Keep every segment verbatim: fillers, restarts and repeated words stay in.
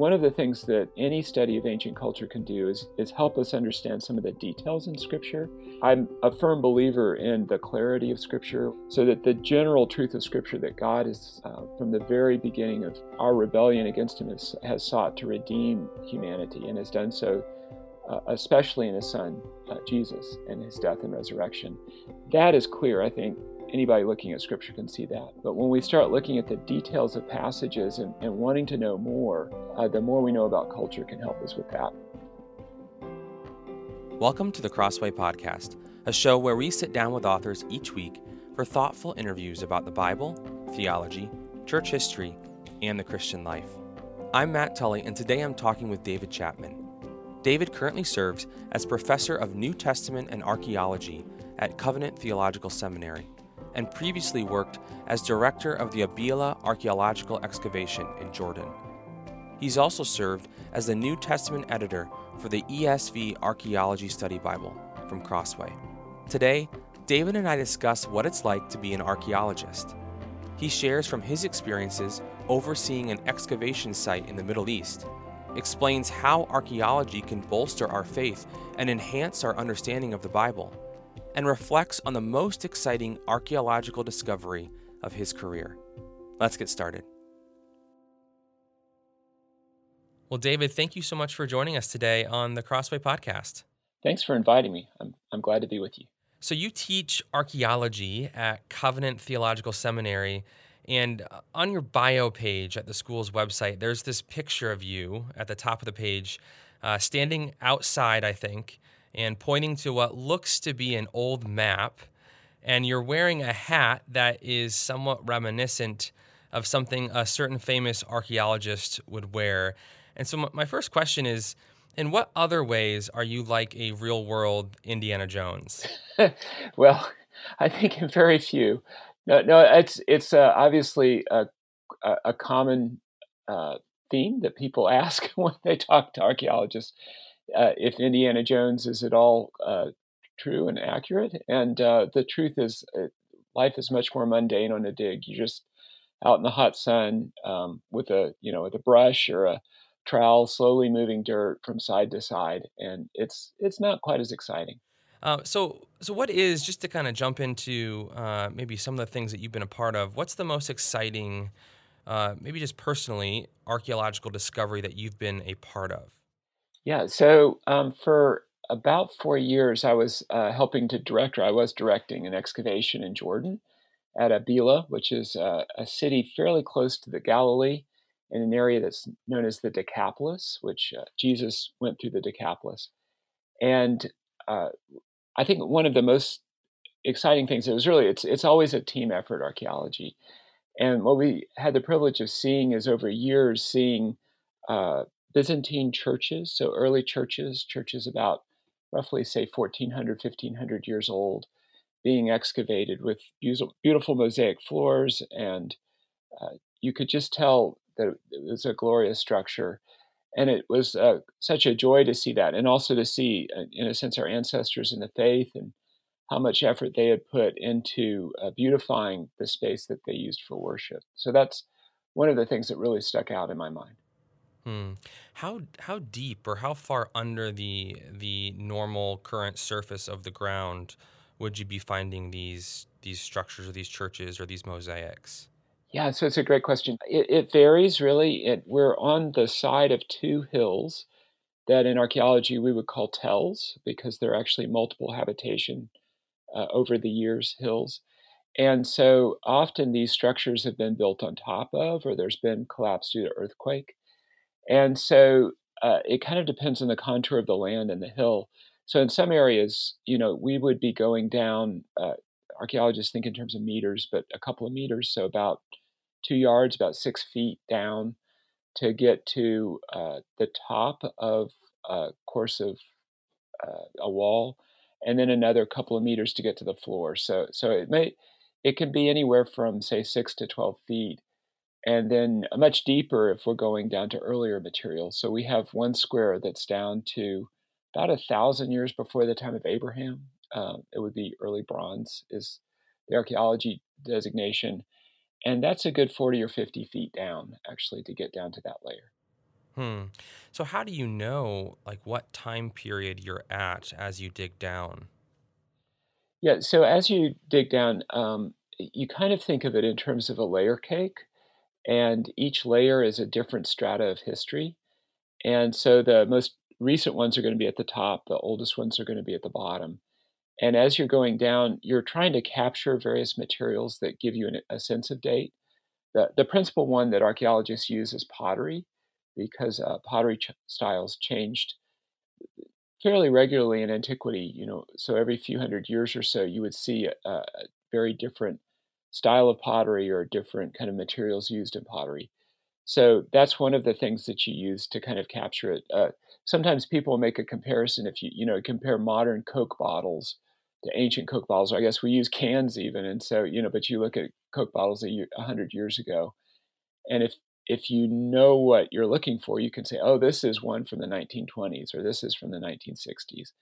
One of the things that any study of ancient culture can do is, is help us understand some of the details in Scripture. I'm a firm believer in the clarity of Scripture, so that the general truth of Scripture that God is, uh, from the very beginning of our rebellion against Him, has, has sought to redeem humanity, and has done so uh, especially in His Son, uh, Jesus, and His death and resurrection. That is clear, I think. Anybody looking at Scripture can see that. But when we start looking at the details of passages and, and wanting to know more, uh, the more we know about culture can help us with that. Welcome to the Crossway Podcast, a show where we sit down with authors each week for thoughtful interviews about the Bible, theology, church history, and the Christian life. I'm Matt Tully, and today I'm talking with David Chapman. David currently serves as professor of New Testament and archaeology at Covenant Theological Seminary, and previously worked as director of the Abila Archaeological Excavation in Jordan. He's also served as the New Testament editor for the E S V Archaeology Study Bible from Crossway. Today, David and I discuss what it's like to be an archaeologist. He shares from his experiences overseeing an excavation site in the Middle East, explains how archaeology can bolster our faith and enhance our understanding of the Bible, and reflects on the most exciting archaeological discovery of his career. Let's get started. Well, David, thank you so much for joining us today on the Crossway Podcast. Thanks for inviting me. I'm, I'm glad to be with you. So you teach archaeology at Covenant Theological Seminary, and on your bio page at the school's website, there's this picture of you at the top of the page, uh, standing outside, I think, and pointing to what looks to be an old map, and you're wearing a hat that is somewhat reminiscent of something a certain famous archaeologist would wear. And so my first question is, in what other ways are you like a real-world Indiana Jones? Well, I think in very few. No, no, it's it's uh, obviously a, a common uh, theme that people ask when they talk to archaeologists. Uh, if Indiana Jones is at all uh, true and accurate. And uh, the truth is, uh, life is much more mundane on a dig. You're just out in the hot sun um, with a, you know, with a brush or a trowel, slowly moving dirt from side to side, and it's it's not quite as exciting. Uh, so, so what is, just to kind of jump into uh, maybe some of the things that you've been a part of, what's the most exciting, uh, maybe just personally, archaeological discovery that you've been a part of? Yeah, so um, for about four years, I was uh, helping to direct, or I was directing an excavation in Jordan at Abila, which is uh, a city fairly close to the Galilee, in an area that's known as the Decapolis, which uh, Jesus went through the Decapolis. And uh, I think one of the most exciting things, it was really, it's it's always a team effort, archaeology. And what we had the privilege of seeing is, over years, seeing uh, Byzantine churches, so early churches, churches about roughly, say, fourteen hundred, fifteen hundred years old, being excavated with beautiful mosaic floors, and uh, you could just tell that it was a glorious structure, and it was uh, such a joy to see that, and also to see, uh, in a sense, our ancestors in the faith and how much effort they had put into uh, beautifying the space that they used for worship. So that's one of the things that really stuck out in my mind. Hmm. How how deep or how far under the the normal current surface of the ground would you be finding these these structures, or these churches, or these mosaics? Yeah, so it's a great question. It, it varies, really. It, we're on the side of two hills that in archaeology we would call tells, because they're actually multiple habitation uh, over the years hills. And so often these structures have been built on top of, or there's been collapse due to earthquake. And so uh, it kind of depends on the contour of the land and the hill. So in some areas, you know, we would be going down, uh, archaeologists think in terms of meters, but a couple of meters, so about two yards, about six feet down, to get to uh, the top of a course of uh, a wall, and then another couple of meters to get to the floor. So so it may it can be anywhere from, say, six to twelve feet. And then much deeper if we're going down to earlier material. So we have one square that's down to about a thousand years before the time of Abraham. Um, it would be early bronze is the archaeology designation. And that's a good forty or fifty feet down, actually, to get down to that layer. Hmm. So how do you know, like, what time period you're at as you dig down? Yeah, so as you dig down, um, you kind of think of it in terms of a layer cake, and each layer is a different strata of history. And so the most recent ones are going to be at the top, the oldest ones are going to be at the bottom. And as you're going down, you're trying to capture various materials that give you an, a sense of date. The, the principal one that archaeologists use is pottery, because uh, pottery ch- styles changed fairly regularly in antiquity. You know, so every few hundred years or so, you would see a, a very different style of pottery or different kind of materials used in pottery. So that's one of the things that you use to kind of capture it. Uh, sometimes people make a comparison if you, you know, compare modern Coke bottles to ancient Coke bottles. I guess we use cans even. And so, you know, but you look at Coke bottles a year, one hundred years ago. And if if you know what you're looking for, you can say, oh, this is one from the nineteen twenties, or this is from the nineteen sixties.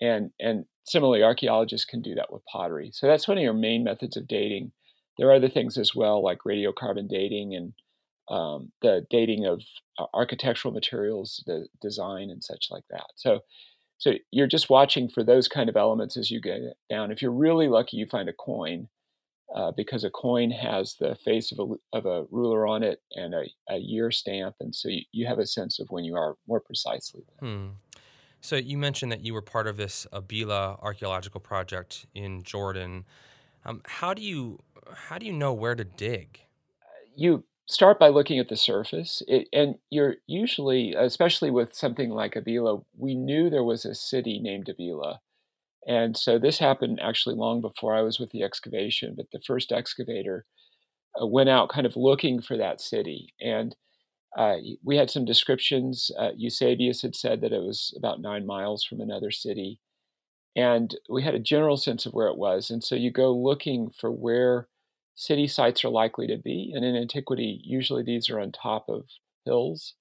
And and similarly, archaeologists can do that with pottery. So that's one of your main methods of dating. There are other things as well, like radiocarbon dating and um, the dating of architectural materials, the design and such like that. So so you're just watching for those kind of elements as you get down. If you're really lucky, you find a coin, uh, because a coin has the face of a, of a ruler on it and a, a year stamp. And so you, you have a sense of when you are more precisely there. Hmm. So you mentioned that you were part of this Abila archaeological project in Jordan. Um, how do you how do you know where to dig? You start by looking at the surface, it, and you're usually, especially with something like Abila, we knew there was a city named Abila, and so this happened actually long before I was with the excavation. But the first excavator uh, went out, kind of looking for that city, and Uh, we had some descriptions. Uh, Eusebius had said that it was about nine miles from another city. And we had a general sense of where it was. And so you go looking for where city sites are likely to be. And in antiquity, usually these are on top of hills.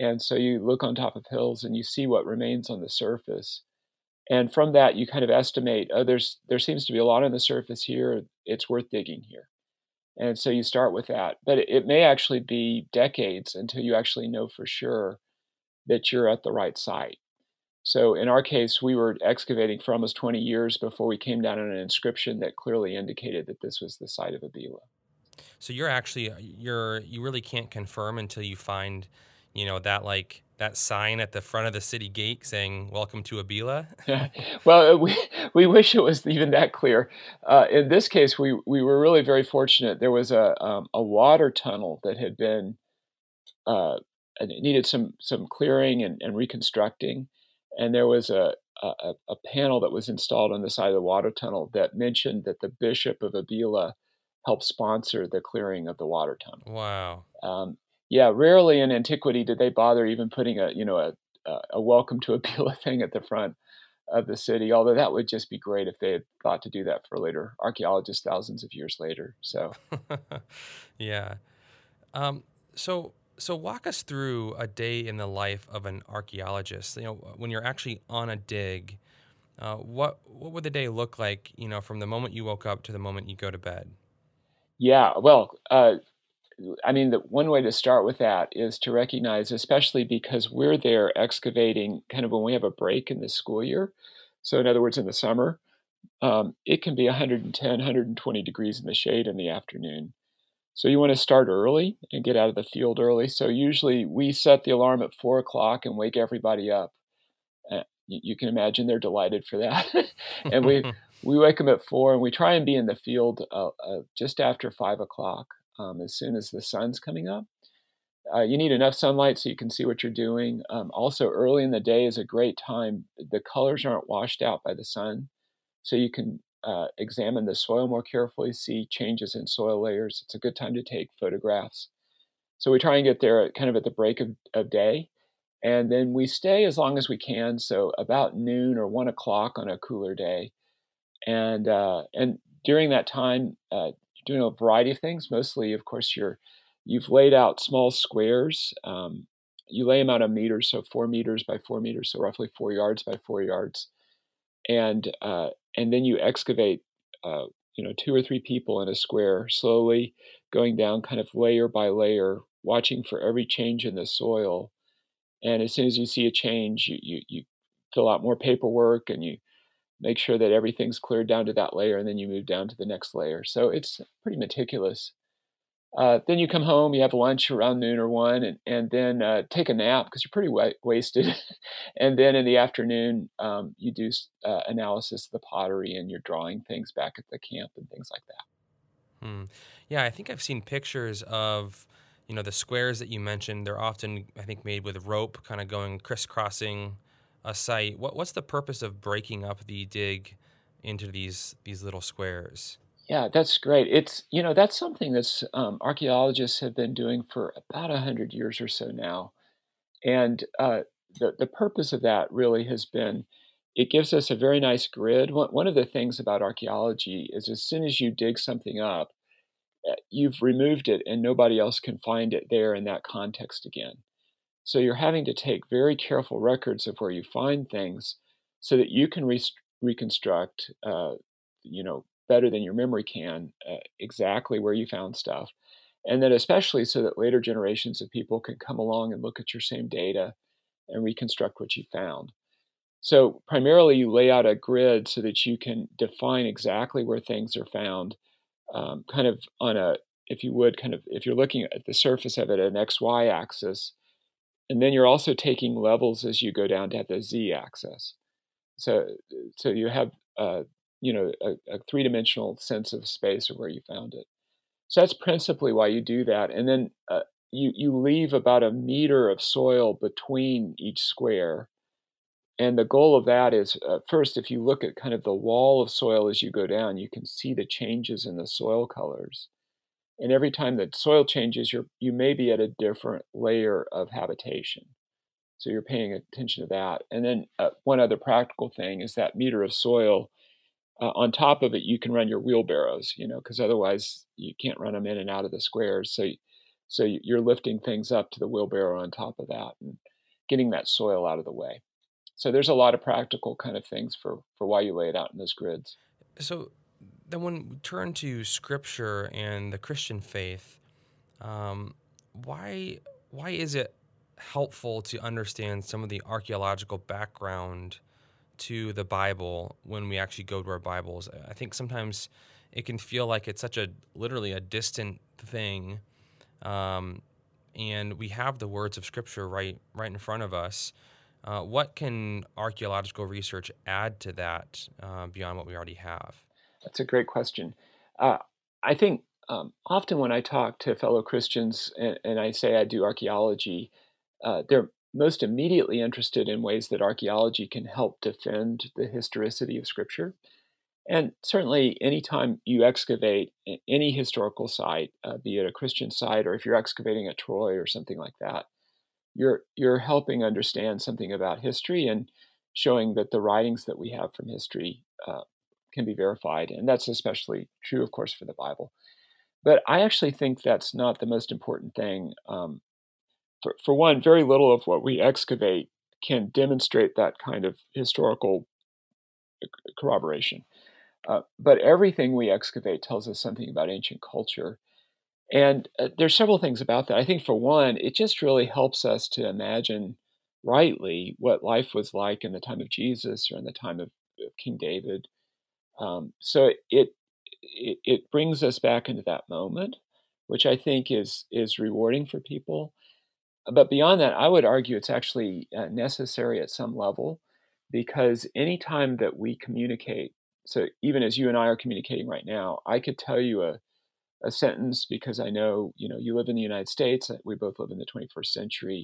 And so you look on top of hills and you see what remains on the surface. And from that, you kind of estimate, oh, there's, there seems to be a lot on the surface here. It's worth digging here. And so you start with that. But it may actually be decades until you actually know for sure that you're at the right site. So in our case, we were excavating for almost twenty years before we came down on an inscription that clearly indicated that this was the site of Abila. So you're actually, you're, you really can't confirm until you find, you know, that like that sign at the front of the city gate saying, welcome to Abila? Yeah. Well, we we wish it was even that clear. Uh, in this case, we, we were really very fortunate. There was a um, a water tunnel that had been, uh, needed some some clearing and, and reconstructing. And there was a, a, a panel that was installed on the side of the water tunnel that mentioned that the bishop of Abila helped sponsor the clearing of the water tunnel. Wow. Um, Yeah, rarely in antiquity did they bother even putting a, you know, a a welcome to Abila thing at the front of the city, although that would just be great if they had thought to do that for later archaeologists thousands of years later. So, yeah. Um, so so walk us through a day in the life of an archaeologist. You know, when you're actually on a dig, uh, what what would the day look like, you know, from the moment you woke up to the moment you go to bed? Yeah, well, uh I mean, the one way to start with that is to recognize, especially because we're there excavating kind of when we have a break in the school year. So in other words, in the summer, um, it can be one hundred ten, one hundred twenty degrees in the shade in the afternoon. So you want to start early and get out of the field early. So usually we set the alarm at four o'clock and wake everybody up. Uh, you, you can imagine they're delighted for that. And we we wake them at four and we try and be in the field uh, uh, just after five o'clock. Um, as soon as the sun's coming up. Uh, you need enough sunlight so you can see what you're doing. Um, also, early in the day is a great time. The colors aren't washed out by the sun, so you can uh, examine the soil more carefully, see changes in soil layers. It's a good time to take photographs. So we try and get there at, kind of at the break of, of day, and then we stay as long as we can, so about noon or one o'clock on a cooler day. And, uh, and during that time, uh, doing a variety of things. Mostly, of course, you're, you've laid out small squares. Um, you lay them out a meter, so four meters by four meters, so roughly four yards by four yards. And uh, and then you excavate, uh, you know, two or three people in a square, slowly going down kind of layer by layer, watching for every change in the soil. And as soon as you see a change, you you, you fill out more paperwork and you make sure that everything's cleared down to that layer, and then you move down to the next layer. So it's pretty meticulous. Uh, then you come home, you have lunch around noon or one, and, and then uh, take a nap because you're pretty wa- wasted. And then in the afternoon, um, you do uh, analysis of the pottery, and you're drawing things back at the camp and things like that. Hmm. Yeah, I think I've seen pictures of, you know, the squares that you mentioned. They're often, I think, made with rope, kind of going crisscrossing a site. What, what's the purpose of breaking up the dig into these these little squares? Yeah, that's great. It's, you know, that's something that's um, archaeologists have been doing for about one hundred years or so now. And uh, the, the purpose of that really has been, it gives us a very nice grid. One, one of the things about archaeology is as soon as you dig something up, you've removed it and nobody else can find it there in that context again. So you're having to take very careful records of where you find things so that you can re- reconstruct, uh, you know, better than your memory can, uh, exactly where you found stuff. And then especially so that later generations of people can come along and look at your same data and reconstruct what you found. So primarily you lay out a grid so that you can define exactly where things are found, um, kind of on a, if you would, kind of, if you're looking at the surface of it, an X Y axis. And then you're also taking levels as you go down to the Z axis. So, so you have, uh, you know, a, a three-dimensional sense of space of where you found it. So that's principally why you do that. And then uh, you, you leave about a meter of soil between each square. And the goal of that is, uh, first, if you look at kind of the wall of soil as you go down, you can see the changes in the soil colors. And every time that soil changes, you're, you may be at a different layer of habitation. So you're paying attention to that. And then uh, one other practical thing is that meter of soil, Uh, on top of it, you can run your wheelbarrows, you know, because otherwise you can't run them in and out of the squares. So, so you're lifting things up to the wheelbarrow on top of that and getting that soil out of the way. So there's a lot of practical kind of things for, for why you lay it out in those grids. So then when we turn to Scripture and the Christian faith, um, why why is it helpful to understand some of the archaeological background to the Bible when we actually go to our Bibles? I think sometimes it can feel like it's such a literally a distant thing, um, and we have the words of Scripture right right in front of us. Uh, what can archaeological research add to that uh, beyond what we already have? That's a great question. Uh, I think um, often when I talk to fellow Christians and, and I say I do archaeology, uh, they're most immediately interested in ways that archaeology can help defend the historicity of Scripture. And certainly anytime you excavate any historical site, uh, be it a Christian site or if you're excavating at Troy or something like that, you're you're helping understand something about history and showing that the writings that we have from history uh, can be verified. And that's especially true, of course, for the Bible. But I actually think that's not the most important thing. Um, For, for one, very little of what we excavate can demonstrate that kind of historical corroboration. Uh, but everything we excavate tells us something about ancient culture. And uh, there's several things about that. I think for one, it just really helps us to imagine rightly what life was like in the time of Jesus or in the time of King David. Um, so it, it it brings us back into that moment, which I think is is rewarding for people. But beyond that, I would argue it's actually uh, necessary at some level, because any time that we communicate, so even as you and I are communicating right now, I could tell you a, a sentence because I know, you know, you live in the United States, we both live in the twenty-first century.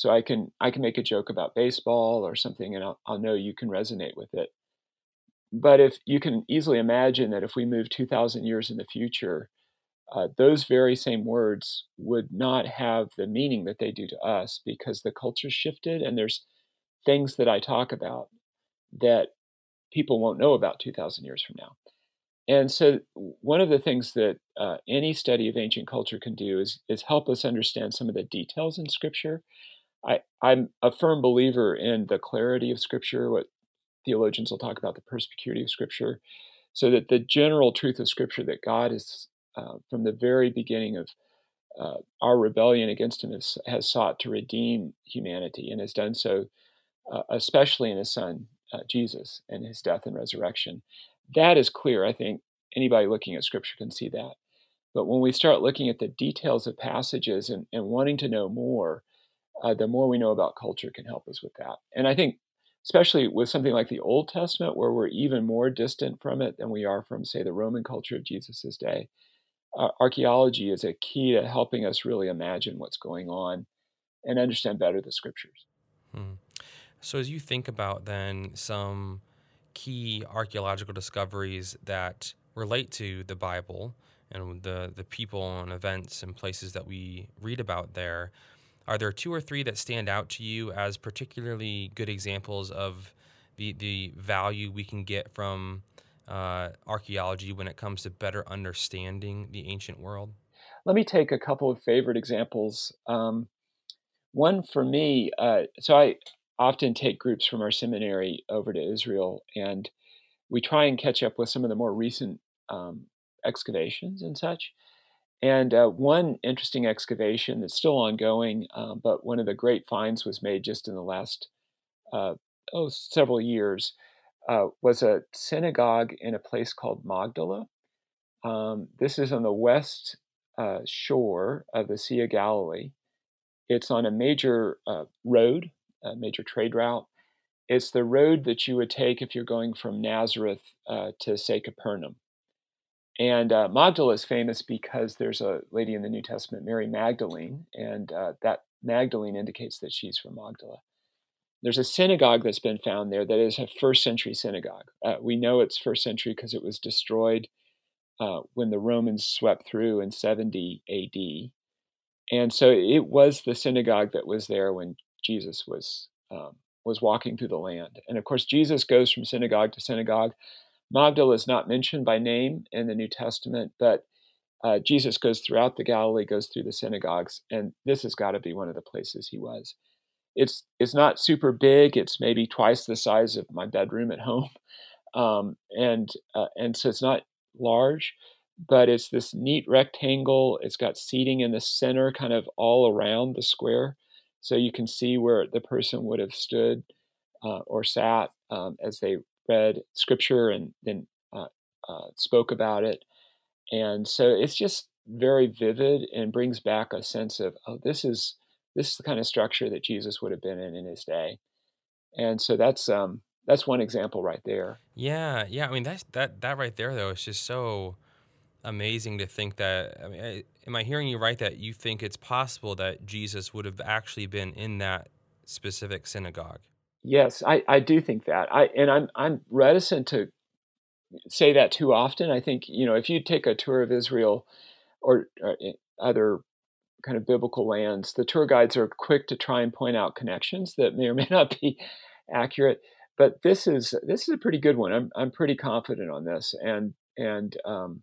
So I can I can make a joke about baseball or something, and I'll, I'll know you can resonate with it. But if you can easily imagine that if we move two thousand years in the future, Uh, those very same words would not have the meaning that they do to us because the culture shifted, and there's things that I talk about that people won't know about two thousand years from now. And so one of the things that uh, any study of ancient culture can do is, is help us understand some of the details in Scripture. I, I'm a firm believer in the clarity of Scripture, what theologians will talk about, the perspicuity of Scripture, so that the general truth of Scripture that God is Uh, from the very beginning of uh, our rebellion against him has, has sought to redeem humanity, and has done so uh, especially in his son, uh, Jesus, and his death and resurrection. That is clear. I think anybody looking at Scripture can see that. But when we start looking at the details of passages and, and wanting to know more, uh, the more we know about culture can help us with that. And I think especially with something like the Old Testament, where we're even more distant from it than we are from, say, the Roman culture of Jesus's day, uh, archaeology is a key to helping us really imagine what's going on and understand better the Scriptures. Hmm. So as you think about then some key archaeological discoveries that relate to the Bible and the, the people and events and places that we read about there, are there two or three that stand out to you as particularly good examples of the the value we can get from uh, archaeology when it comes to better understanding the ancient world? Let me take a couple of favorite examples. Um, one for me, uh, so I often take groups from our seminary over to Israel, and we try and catch up with some of the more recent um, excavations and such. And uh, one interesting excavation that's still ongoing, uh, but one of the great finds was made just in the last uh, oh several years, uh, was a synagogue in a place called Magdala. Um, this is on the west uh, shore of the Sea of Galilee. It's on a major uh, road, a major trade route. It's the road that you would take if you're going from Nazareth uh, to, say, Capernaum. And uh, Magdala is famous because there's a lady in the New Testament, Mary Magdalene, and uh, that Magdalene indicates that she's from Magdala. There's a synagogue that's been found there that is a first century synagogue. Uh, we know it's first century because it was destroyed uh, when the Romans swept through in seventy A D. And so it was the synagogue that was there when Jesus was, um, was walking through the land. And of course, Jesus goes from synagogue to synagogue. Magdala is not mentioned by name in the New Testament, but uh, Jesus goes throughout the Galilee, goes through the synagogues, and this has got to be one of the places he was. It's it's not super big. It's maybe twice the size of my bedroom at home, um, and uh, and so it's not large, but it's this neat rectangle. It's got seating in the center, kind of all around the square, so you can see where the person would have stood uh, or sat um, as they read Scripture and then uh, uh, spoke about it. And so it's just very vivid and brings back a sense of, oh, this is this is the kind of structure that Jesus would have been in in his day. And so that's um, that's one example right there. Yeah, yeah. I mean, that's, that that right there, though, is just so amazing to think that, I mean, I, am I hearing you right that you think it's possible that Jesus would have actually been in that specific synagogue? Yes, I, I do think that. I and I'm I'm reticent to say that too often. I think, you know, if you take a tour of Israel or, or other kind of biblical lands, the tour guides are quick to try and point out connections that may or may not be accurate. But this is this is a pretty good one. I'm I'm pretty confident on this. And and um,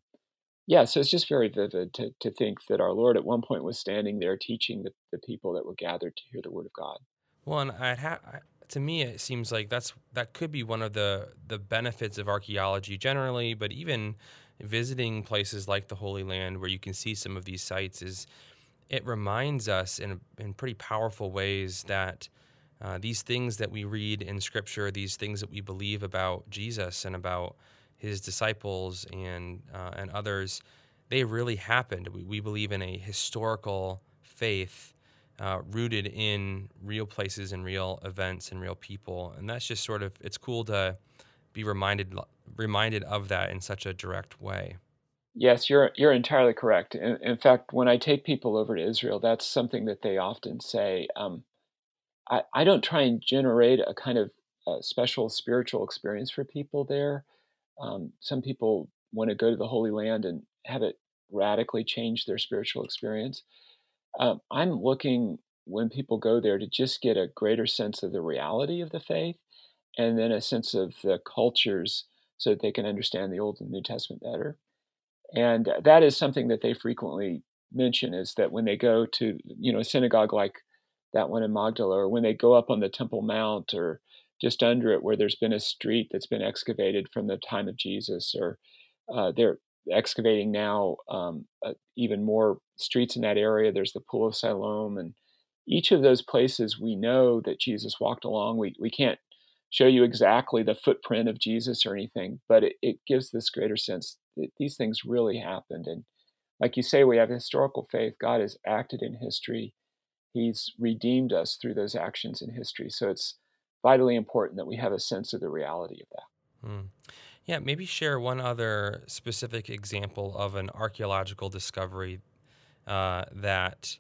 yeah, so it's just very vivid to to think that our Lord at one point was standing there teaching the, the people that were gathered to hear the word of God. Well, and I'd have. I- To me, it seems like that's that could be one of the, the benefits of archaeology generally, but even visiting places like the Holy Land where you can see some of these sites is it reminds us in in pretty powerful ways that uh, these things that we read in Scripture, these things that we believe about Jesus and about his disciples and uh, and others, they really happened. We, we believe in a historical faith Uh, rooted in real places and real events and real people. And that's just sort of, it's cool to be reminded reminded of that in such a direct way. Yes, you're you're entirely correct. In, in fact, when I take people over to Israel, that's something that they often say. Um, I, I don't try and generate a kind of uh, special spiritual experience for people there. Um, some people want to go to the Holy Land and have it radically change their spiritual experience. Um, I'm looking when people go there to just get a greater sense of the reality of the faith and then a sense of the cultures so that they can understand the Old and New Testament better. And that is something that they frequently mention is that when they go to, you know, a synagogue like that one in Magdala, or when they go up on the Temple Mount or just under it where there's been a street that's been excavated from the time of Jesus, or uh, they're excavating now um, uh, even more streets in that area. There's the Pool of Siloam, and each of those places we know that Jesus walked along. We we can't show you exactly the footprint of Jesus or anything, but it, it gives this greater sense that these things really happened. And like you say, we have historical faith. God has acted in history. He's redeemed us through those actions in history. So it's vitally important that we have a sense of the reality of that. Mm. Yeah, maybe share one other specific example of an archaeological discovery uh, that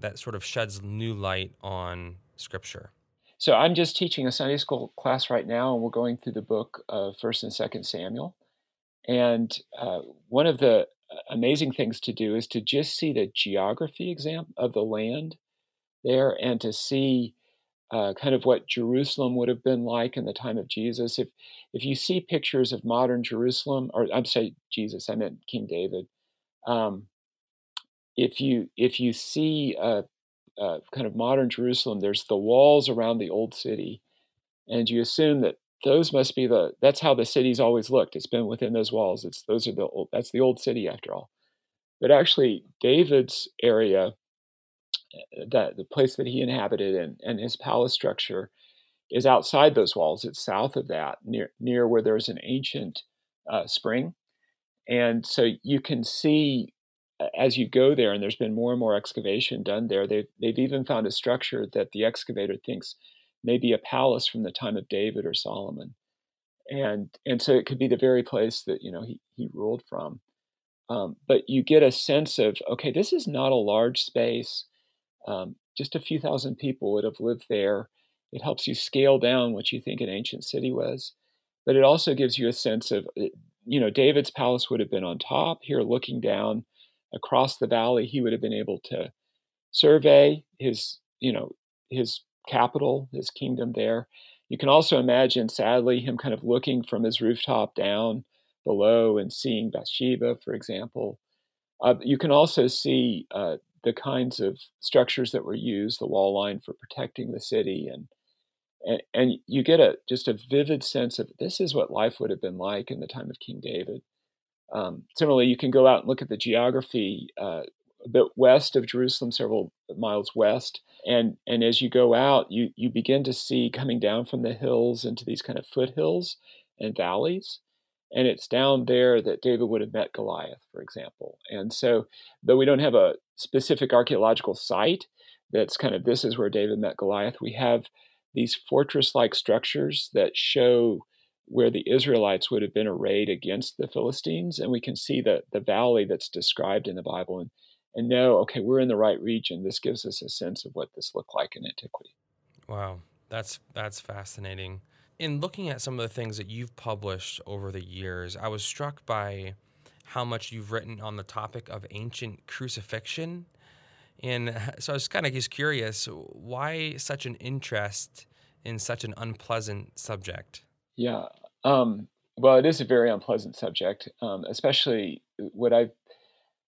that sort of sheds new light on Scripture. So I'm just teaching a Sunday school class right now, and we're going through the book of First and Second Samuel. And uh, one of the amazing things to do is to just see the geography example of the land there, and to see uh, kind of what Jerusalem would have been like in the time of Jesus. If if you see pictures of modern Jerusalem, or I'm sorry, Jesus, I meant King David. Um, if you if you see uh, uh, kind of modern Jerusalem, there's the walls around the old city, and you assume that those must be the, that's how the city's always looked. It's been within those walls. It's, those are the old, that's the old city after all. But actually David's area, that the place that he inhabited and, and his palace structure is outside those walls. It's south of that, near, near where there's an ancient uh, spring. And so you can see as you go there, and there's been more and more excavation done there, they've, they've even found a structure that the excavator thinks maybe a palace from the time of David or Solomon. And and so it could be the very place that, you know, he, he ruled from. Um, but you get a sense of, okay, this is not a large space. Um, just a few thousand people would have lived there. It helps you scale down what you think an ancient city was. But it also gives you a sense of, you know, David's palace would have been on top. Here looking down across the valley, he would have been able to survey his, you know, his capital, his kingdom there. You can also imagine, sadly, him kind of looking from his rooftop down below and seeing Bathsheba, for example. Uh, you can also see uh, the kinds of structures that were used, the wall line for protecting the city, and and, and you get a just a vivid sense of this is what life would have been like in the time of King David. Um, similarly, you can go out and look at the geography uh, a bit west of Jerusalem, several miles west. And and as you go out, you, you begin to see coming down from the hills into these kind of foothills and valleys. And it's down there that David would have met Goliath, for example. And so, though we don't have a specific archaeological site that's kind of this is where David met Goliath, we have these fortress-like structures that show where the Israelites would have been arrayed against the Philistines. And we can see the, the valley that's described in the Bible. And And know, okay, we're in the right region. This gives us a sense of what this looked like in antiquity. Wow, that's that's fascinating. In looking at some of the things that you've published over the years, I was struck by how much you've written on the topic of ancient crucifixion. And so I was kind of just curious, why such an interest in such an unpleasant subject? Yeah, um, well, it is a very unpleasant subject, um, especially what I've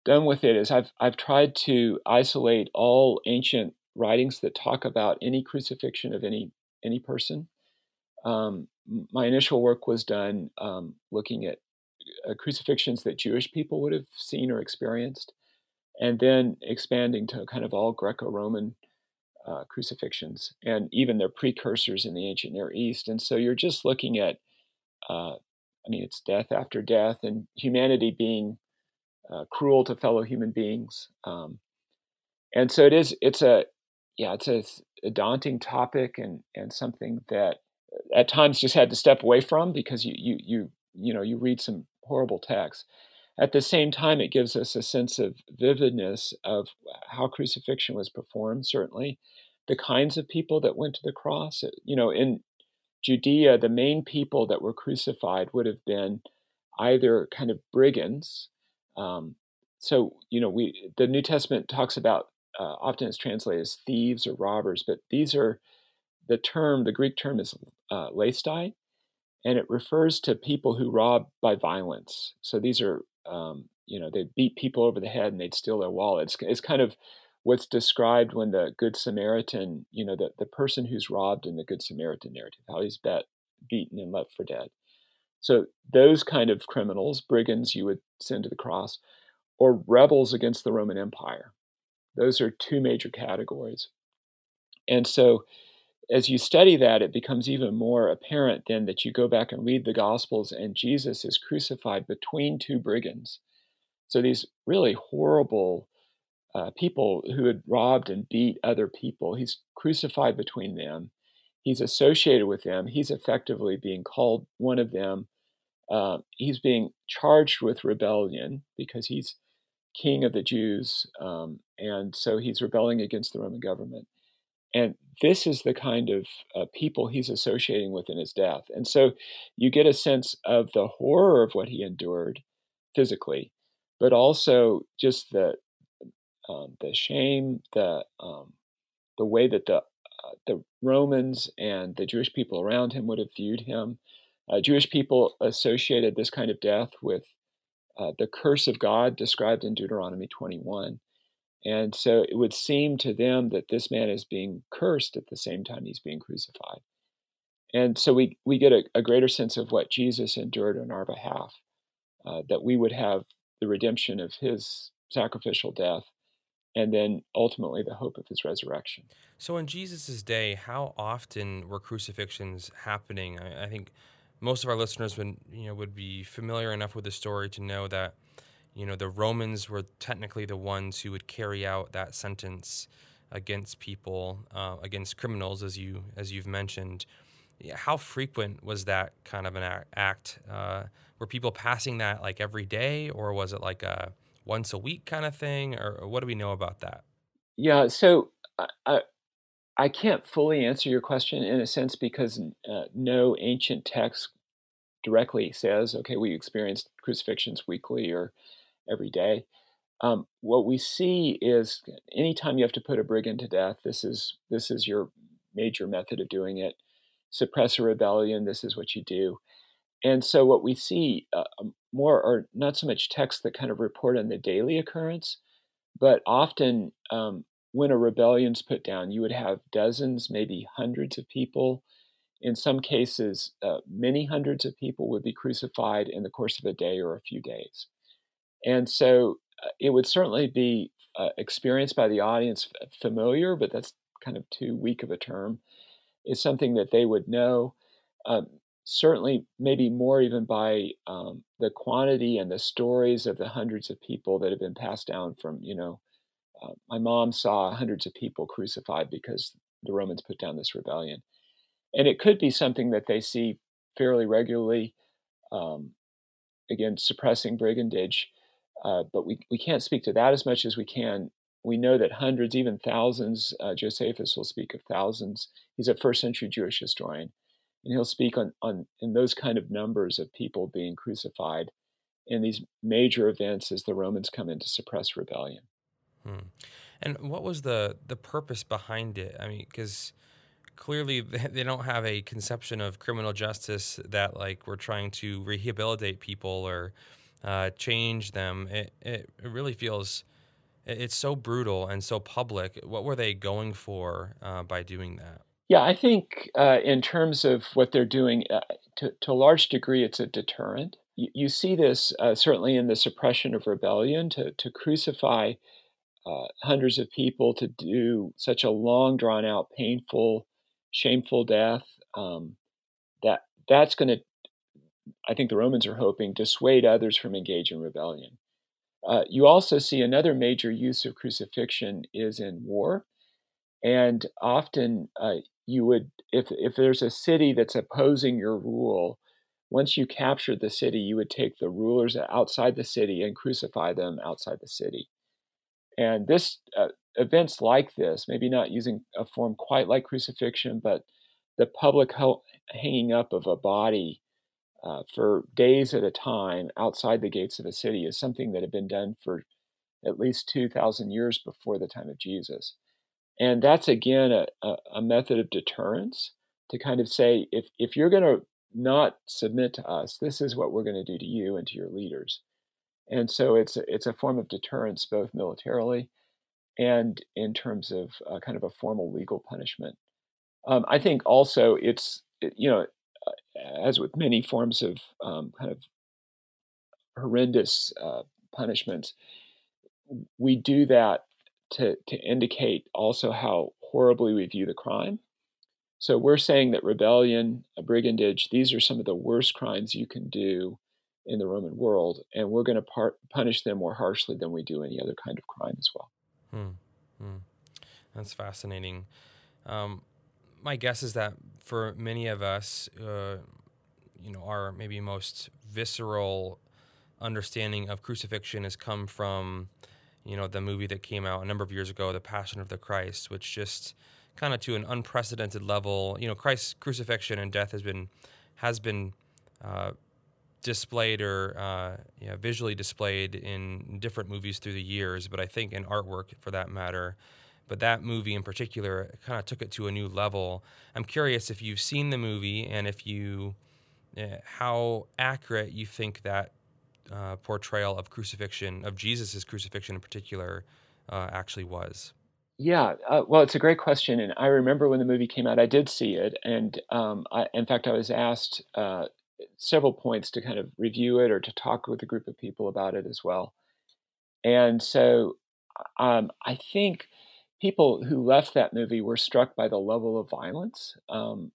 done with it is I've I've tried to isolate all ancient writings that talk about any crucifixion of any any person. Um, my initial work was done um, looking at uh, crucifixions that Jewish people would have seen or experienced, and then expanding to kind of all Greco-Roman uh, crucifixions and even their precursors in the ancient Near East. And so you're just looking at, uh, I mean, it's death after death and humanity being Uh, cruel to fellow human beings, um, and so it is. It's a, yeah, it's a, a daunting topic, and and something that at times just had to step away from because you you you you know you read some horrible texts. At the same time, it gives us a sense of vividness of how crucifixion was performed. Certainly, the kinds of people that went to the cross. You know, in Judea, the main people that were crucified would have been either kind of brigands. Um, so, you know, we the New Testament talks about, uh, often it's translated as thieves or robbers, but these are, the term, the Greek term is uh, laestai, and it refers to people who rob by violence. So these are, um, you know, they beat people over the head and they'd steal their wallets. It's, it's kind of what's described when the Good Samaritan, you know, the, the person who's robbed in the Good Samaritan narrative, how he's bet, beaten and left for dead. So those kind of criminals, brigands you would send to the cross, or rebels against the Roman Empire. Those are two major categories. And so as you study that, it becomes even more apparent then that you go back and read the Gospels and Jesus is crucified between two brigands. So these really horrible uh, people who had robbed and beat other people, he's crucified between them. He's associated with them. He's effectively being called one of them. Uh, he's being charged with rebellion because he's king of the Jews. Um, and so he's rebelling against the Roman government. And this is the kind of uh, people he's associating with in his death. And so you get a sense of the horror of what he endured physically, but also just the um, the shame, the um, the way that the uh, the Romans and the Jewish people around him would have viewed him. Uh, Jewish people associated this kind of death with uh, the curse of God described in Deuteronomy twenty-one. And so it would seem to them that this man is being cursed at the same time he's being crucified. And so we, we get a, a greater sense of what Jesus endured on our behalf, uh, that we would have the redemption of his sacrificial death, and then ultimately the hope of his resurrection. So in Jesus' day, how often were crucifixions happening? I, I think most of our listeners would, you know, would be familiar enough with the story to know that, you know, the Romans were technically the ones who would carry out that sentence against people, uh, against criminals, as you as you've mentioned. How frequent was that kind of an act? Uh, were people passing that like every day, or was it like a once a week kind of thing, or, or what do we know about that? Yeah, so I, I, I can't fully answer your question in a sense because uh, no ancient text directly says, okay, we experienced crucifixions weekly or every day. Um, what we see is anytime you have to put a brigand to death, this is this is your major method of doing it. Suppress a rebellion, this is what you do. And so what we see uh, more are not so much texts that kind of report on the daily occurrence, but often um, when a rebellion's put down, you would have dozens, maybe hundreds of people. In some cases, uh, many hundreds of people would be crucified in the course of a day or a few days. And so uh, it would certainly be uh, experienced by the audience familiar, but that's kind of too weak of a term. It's something that they would know, um, certainly maybe more even by um, the quantity and the stories of the hundreds of people that have been passed down from, you know, uh, my mom saw hundreds of people crucified because the Romans put down this rebellion. And it could be something that they see fairly regularly, um, again, suppressing brigandage. Uh, but we, we can't speak to that as much as we can. We know that hundreds, even thousands, uh, Josephus will speak of thousands. He's a first century Jewish historian. And he'll speak on, on in those kind of numbers of people being crucified in these major events as the Romans come in to suppress rebellion. Hmm. And what was the, the purpose behind it? I mean, because clearly they don't have a conception of criminal justice that like we're trying to rehabilitate people or uh, change them. It, it it really feels it's so brutal and so public. What were they going for uh, by doing that? Yeah, I think uh, in terms of what they're doing, uh, to, to a large degree, it's a deterrent. You, you see this uh, certainly in the suppression of rebellion, to, to crucify uh, hundreds of people, to do such a long, drawn-out, painful, shameful death, um, that that's going to, I think the Romans are hoping, dissuade others from engaging in rebellion. Uh, you also see another major use of crucifixion is in war. And often uh, you would, if if there's a city that's opposing your rule, once you captured the city, you would take the rulers outside the city and crucify them outside the city. And this uh, events like this, maybe not using a form quite like crucifixion, but the public ho- hanging up of a body uh, for days at a time outside the gates of a city is something that had been done for at least two thousand years before the time of Jesus. And that's, again, a, a, a method of deterrence to kind of say, if, if you're going to not submit to us, this is what we're going to do to you and to your leaders. And so it's a, it's a form of deterrence, both militarily and in terms of uh, kind of a formal legal punishment. Um, I think also it's, you know, as with many forms of um, kind of horrendous uh, punishments, we do that to, to indicate also how horribly we view the crime. So we're saying that rebellion, brigandage, these are some of the worst crimes you can do in the Roman world, and we're going to par- punish them more harshly than we do any other kind of crime as well. Hmm. Hmm. That's fascinating. Um, my guess is that for many of us, uh, you know, our maybe most visceral understanding of crucifixion has come from, you know, the movie that came out a number of years ago, The Passion of the Christ, which just kind of to an unprecedented level, you know, Christ's crucifixion and death has been has been uh, displayed or uh, you know, visually displayed in different movies through the years, but I think in artwork for that matter. But that movie in particular kind of took it to a new level. I'm curious if you've seen the movie and if you, uh, how accurate you think that uh, portrayal of crucifixion, of Jesus's crucifixion in particular, uh, actually was. Yeah, uh, well, it's a great question. And I remember when the movie came out, I did see it. And um, I, in fact, I was asked uh, several points to kind of review it or to talk with a group of people about it as well. And so um, I think people who left that movie were struck by the level of violence um,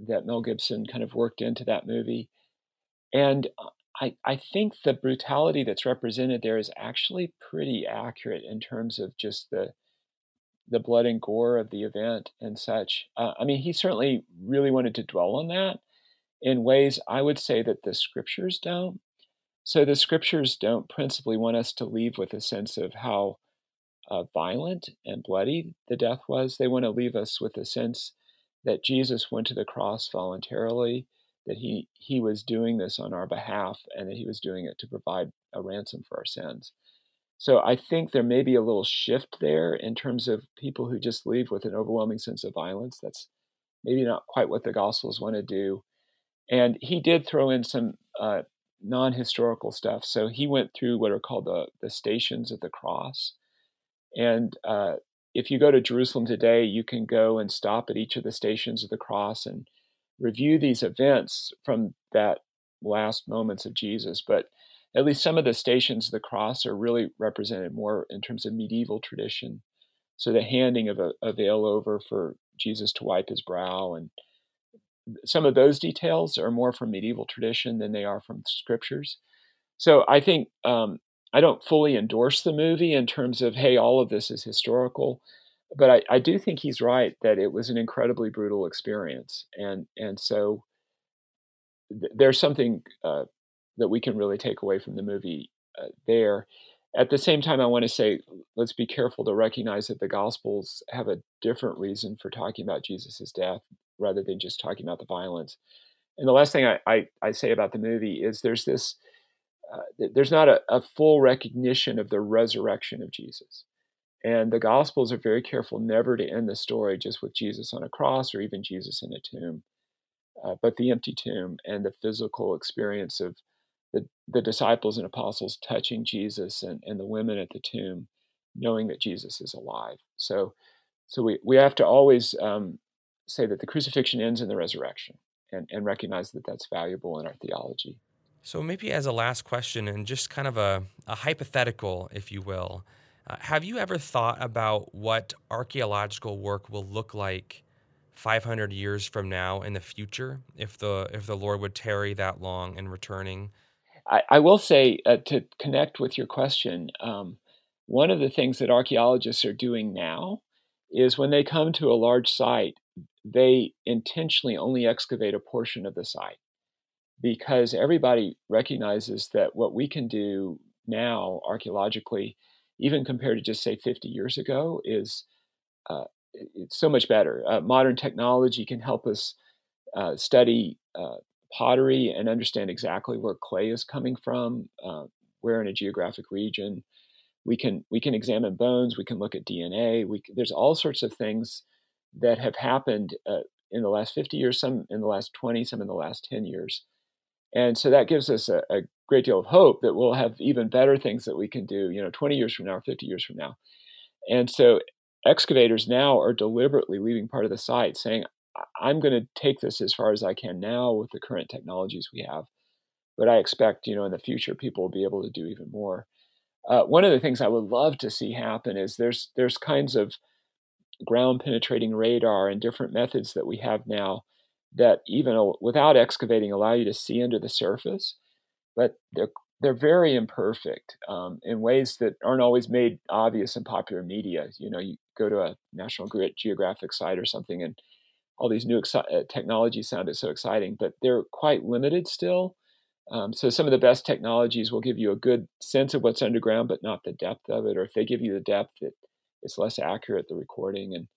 that Mel Gibson kind of worked into that movie. And I, I think the brutality that's represented there is actually pretty accurate in terms of just the the blood and gore of the event and such. Uh, I mean, he certainly really wanted to dwell on that in ways I would say that the scriptures don't. So the scriptures don't principally want us to leave with a sense of how Uh, violent and bloody the death was. They want to leave us with a sense that Jesus went to the cross voluntarily, that he he was doing this on our behalf, and that he was doing it to provide a ransom for our sins. So I think there may be a little shift there in terms of people who just leave with an overwhelming sense of violence. That's maybe not quite what the Gospels want to do. And he did throw in some uh, non-historical stuff. So he went through what are called the, the stations of the cross. And uh, if you go to Jerusalem today, you can go and stop at each of the stations of the cross and review these events from that last moments of Jesus. But at least some of the stations of the cross are really represented more in terms of medieval tradition. So the handing of a, a veil over for Jesus to wipe his brow, and some of those details are more from medieval tradition than they are from scriptures. So I think um, I don't fully endorse the movie in terms of, hey, all of this is historical, but I, I do think he's right that it was an incredibly brutal experience. And and so th- there's something uh, that we can really take away from the movie uh, there. At the same time, I want to say, let's be careful to recognize that the Gospels have a different reason for talking about Jesus's death rather than just talking about the violence. And the last thing I, I, I say about the movie is there's this, Uh, there's not a, a full recognition of the resurrection of Jesus. And the Gospels are very careful never to end the story just with Jesus on a cross or even Jesus in a tomb, uh, but the empty tomb and the physical experience of the, the disciples and apostles touching Jesus and, and the women at the tomb, knowing that Jesus is alive. So so we, we have to always um, say that the crucifixion ends in the resurrection and, and recognize that that's valuable in our theology. So maybe as a last question and just kind of a, a hypothetical, if you will, uh, have you ever thought about what archaeological work will look like five hundred years from now in the future if the if the Lord would tarry that long in returning? I, I will say uh, to connect with your question, um, one of the things that archaeologists are doing now is when they come to a large site, they intentionally only excavate a portion of the site, because everybody recognizes that what we can do now archaeologically, even compared to just say fifty years ago, is uh, it's so much better. Uh, modern technology can help us uh, study uh, pottery and understand exactly where clay is coming from, uh, where in a geographic region. We can we can examine bones. We can look at D N A. We can, there's all sorts of things that have happened uh, in the last fifty years, some in the last twenty, some in the last ten years. And so that gives us a, a great deal of hope that we'll have even better things that we can do, you know, twenty years from now or fifty years from now. And so excavators now are deliberately leaving part of the site saying, I'm going to take this as far as I can now with the current technologies we have, but I expect, you know, in the future, people will be able to do even more. Uh, one of the things I would love to see happen is there's there's kinds of ground penetrating radar and different methods that we have now that even without excavating allow you to see under the surface, but they're they're very imperfect um, in ways that aren't always made obvious in popular media. You know, you go to a National Geographic site or something, and all these new exi- technologies sounded so exciting, but they're quite limited still. Um, so some of the best technologies will give you a good sense of what's underground, but not the depth of it. Or if they give you the depth, it, it's less accurate, the recording. And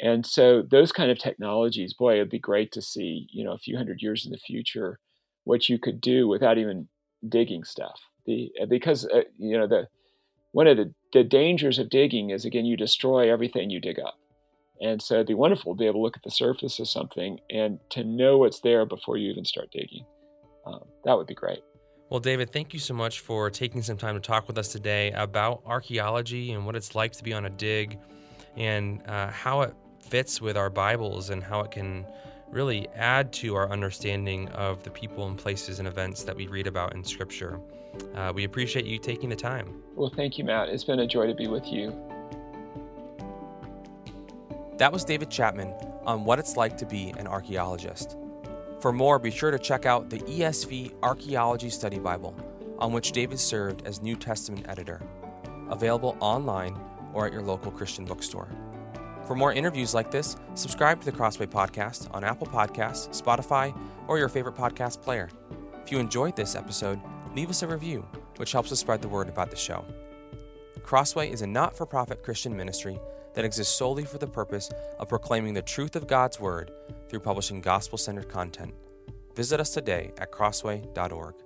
and so those kind of technologies, boy, it'd be great to see, you know, a few hundred years in the future, what you could do without even digging stuff. The because, uh, you know, the one of the, the dangers of digging is, again, you destroy everything you dig up. And so it'd be wonderful to be able to look at the surface of something and to know what's there before you even start digging. Um, that would be great. Well, David, thank you so much for taking some time to talk with us today about archaeology and what it's like to be on a dig and uh, how it fits with our Bibles and how it can really add to our understanding of the people and places and events that we read about in Scripture. Uh, we appreciate you taking the time. Well, thank you, Matt. It's been a joy to be with you. That was David Chapman on what it's like to be an archaeologist. For more, be sure to check out the E S V Archaeology Study Bible, on which David served as New Testament editor, available online or at your local Christian bookstore. For more interviews like this, subscribe to the Crossway Podcast on Apple Podcasts, Spotify, or your favorite podcast player. If you enjoyed this episode, leave us a review, which helps us spread the word about the show. Crossway is a not-for-profit Christian ministry that exists solely for the purpose of proclaiming the truth of God's Word through publishing gospel-centered content. Visit us today at crossway dot org.